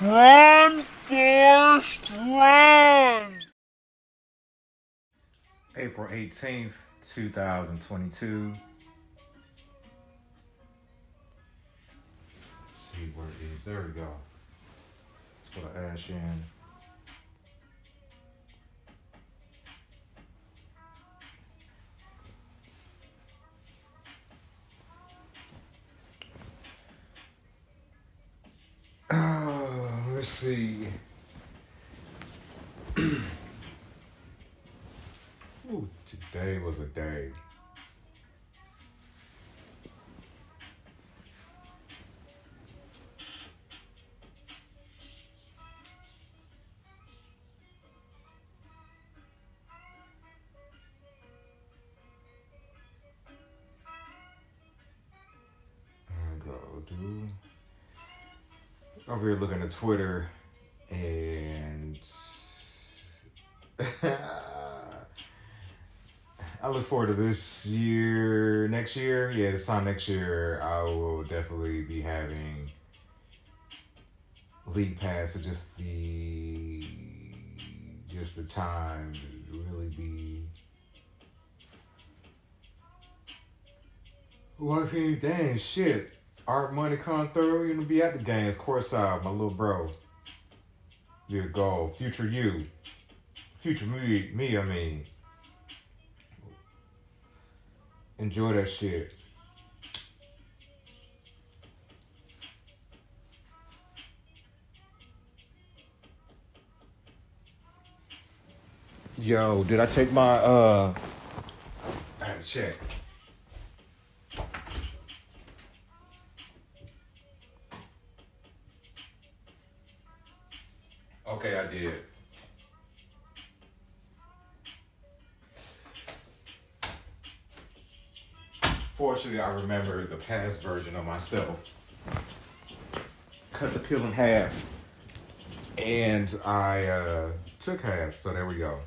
Run, Forrest, run! April 18th, 2022. Let's see where it is. There we go. Let's put an ash in. Let's see. Ooh, today was a day. Over here looking at Twitter and I look forward to this year, next year. Yeah, this time next year, I will definitely be having league pass. So just the time to really be working. Dang shit. Art Money come through, you're gonna be at the games, courtside, my little bro. Your goal, future you. Future me, I mean. Enjoy that shit. Yo, did I take my, I had to check. Okay, I did. Fortunately, I remember the past version of myself. Cut the pill in half. And I took half, so there we go.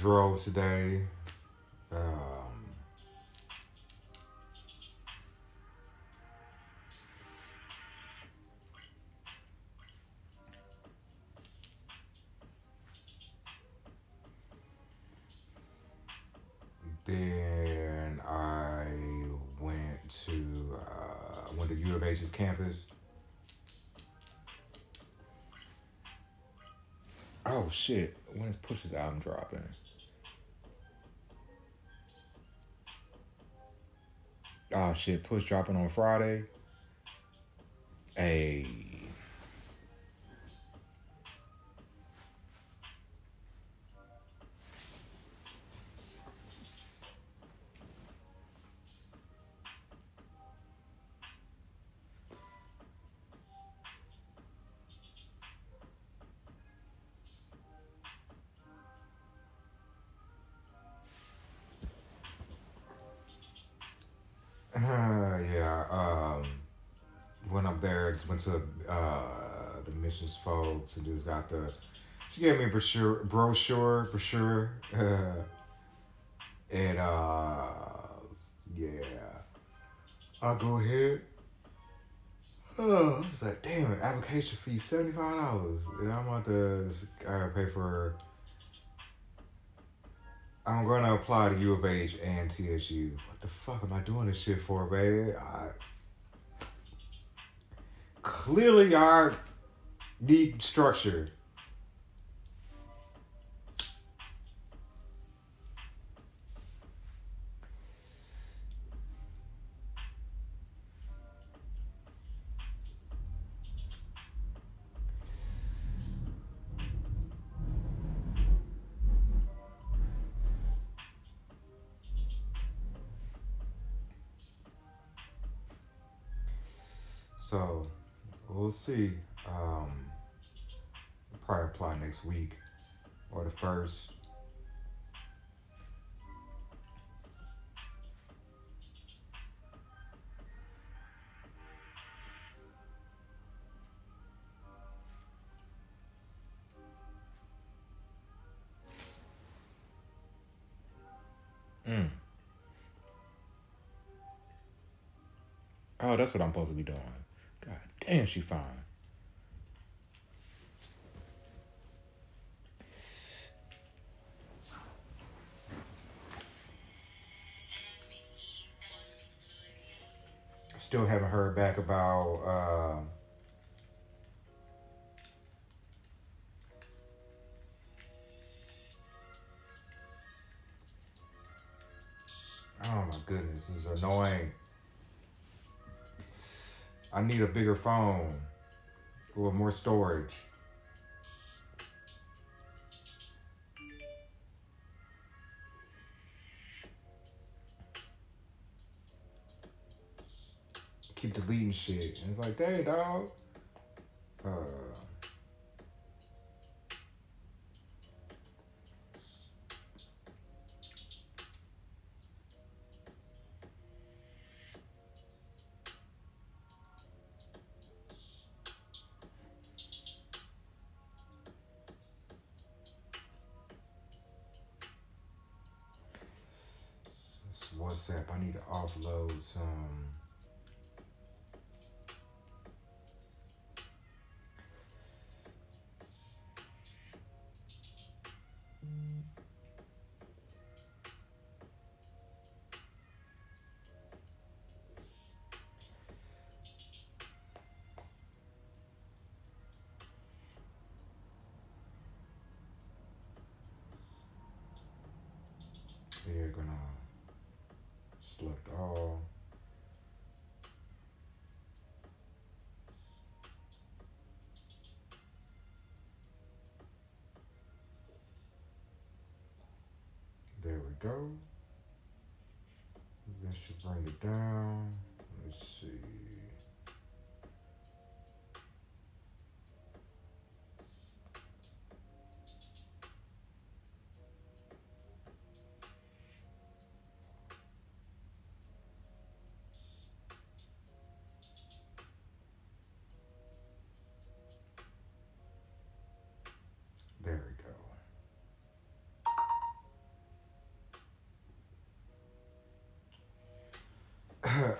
Drove today. Then I went to U of H's campus. Oh shit! When is Pusha's album dropping? Oh shit, Push dropping on Friday. Hey. When I'm there, I just went to the missions folks and just got she gave me a brochure, and yeah, I'll go ahead. It's like, damn it, application fee $75, and I'm about to pay for. I'm going to apply to U of H and TSU. What the fuck am I doing this shit for, babe? Clearly, I need structure. So we'll see. I'll probably apply next week or the first. Oh, that's what I'm supposed to be doing. God damn, she fine. Still haven't heard back about oh my goodness, this is annoying. I need a bigger phone with more storage. Keep deleting shit. And it's like, dang, dog. WhatsApp, I need to offload some. They're gonna select all. There we go. This should bring it down. Let's see. There we go.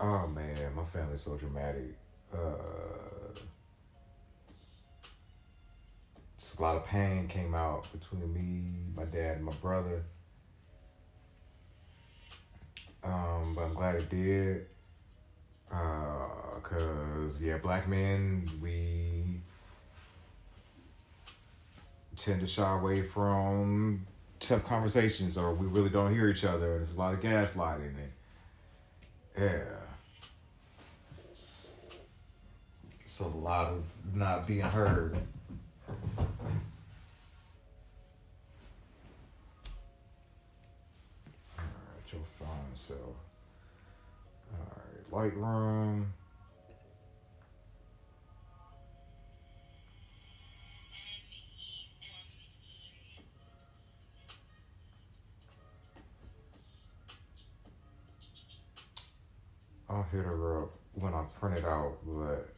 Oh man, my family's so dramatic. Just a lot of pain came out between me, my dad, and my brother. But I'm glad it did. Cause yeah, black men, we tend to shy away from tough conversations, or we really don't hear each other. There's a lot of gaslighting. Yeah. It's a lot of not being heard. Alright, you'll find yourself. Alright, Lightroom. I'll hit her up when I print it out, but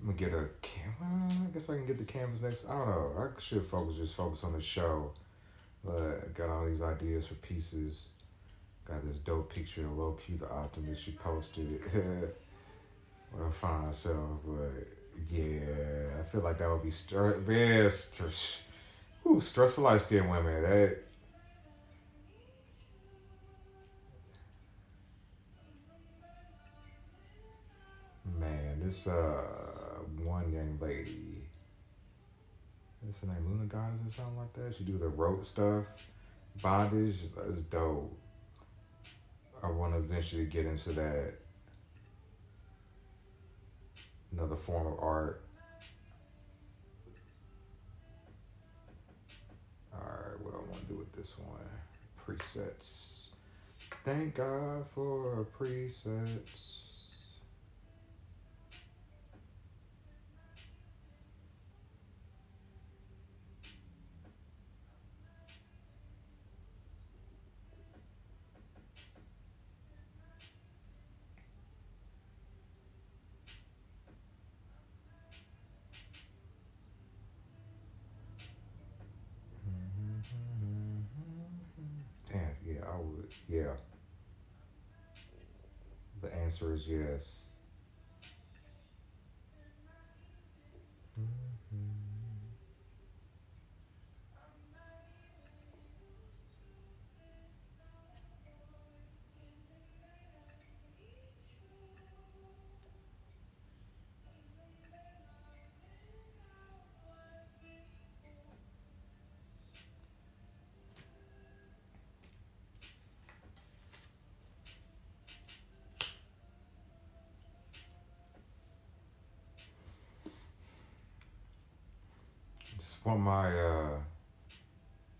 I'm gonna get a camera. I guess I can get the canvas next. I don't know. I should just focus on the show. But I got all these ideas for pieces. Got this dope picture of Loki, the optimist, she posted. What I find myself, but yeah, I feel like that would be stressful light-skinned women. That. This one young lady, what's her name, Luna Goddess or something like that? She do the rope stuff, bondage, that's dope. I want to eventually get into that. Another form of art. Alright, what I want to do with this one, presets. Thank God for presets. Yeah. The answer is yes.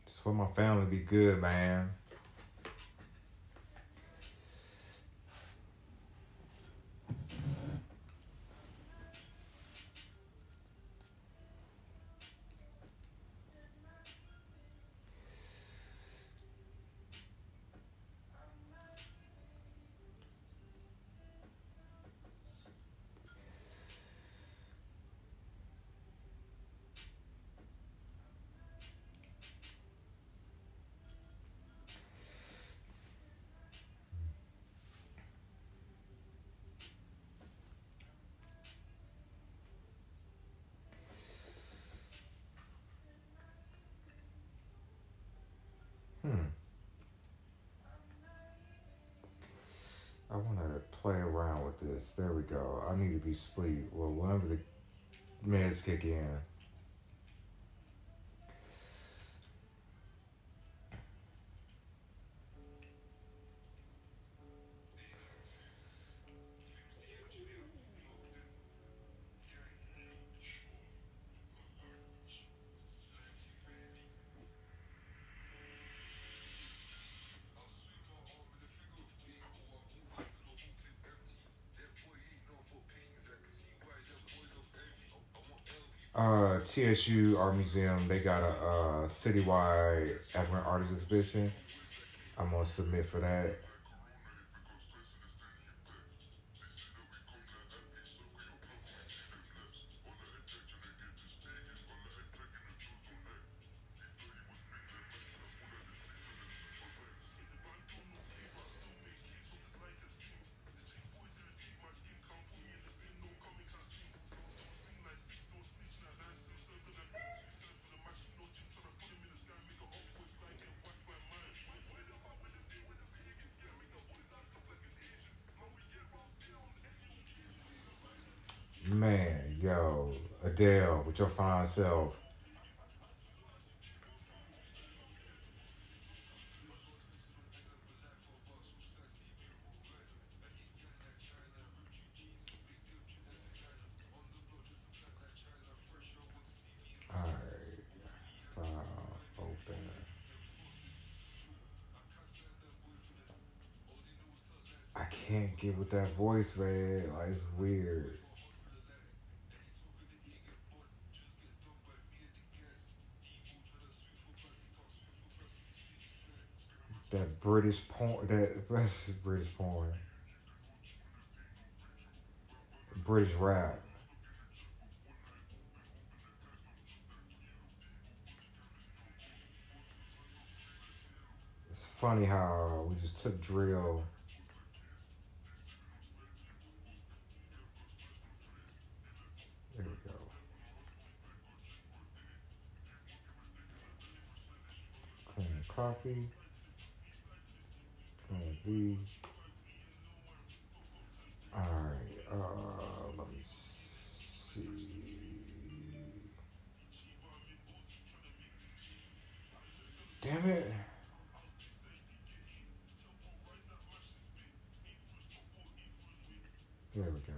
Just want my family to be good, man. I want to play around with this. There we go. I need to be asleep. Well, whenever the meds kick in. TSU Art Museum, they got a citywide African artist exhibition. I'm gonna submit for that. Man, yo, Adele, with your fine self. All right, file open. I can't get with that voice, man. Like, it's weird. That British porn, that's British porn. British rap. It's funny how we just took drill. There we go. Clean coffee. Alright, let me see. Damn it. There we go.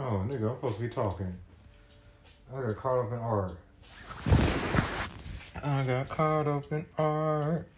Oh, nigga, I'm supposed to be talking. I got caught up in art.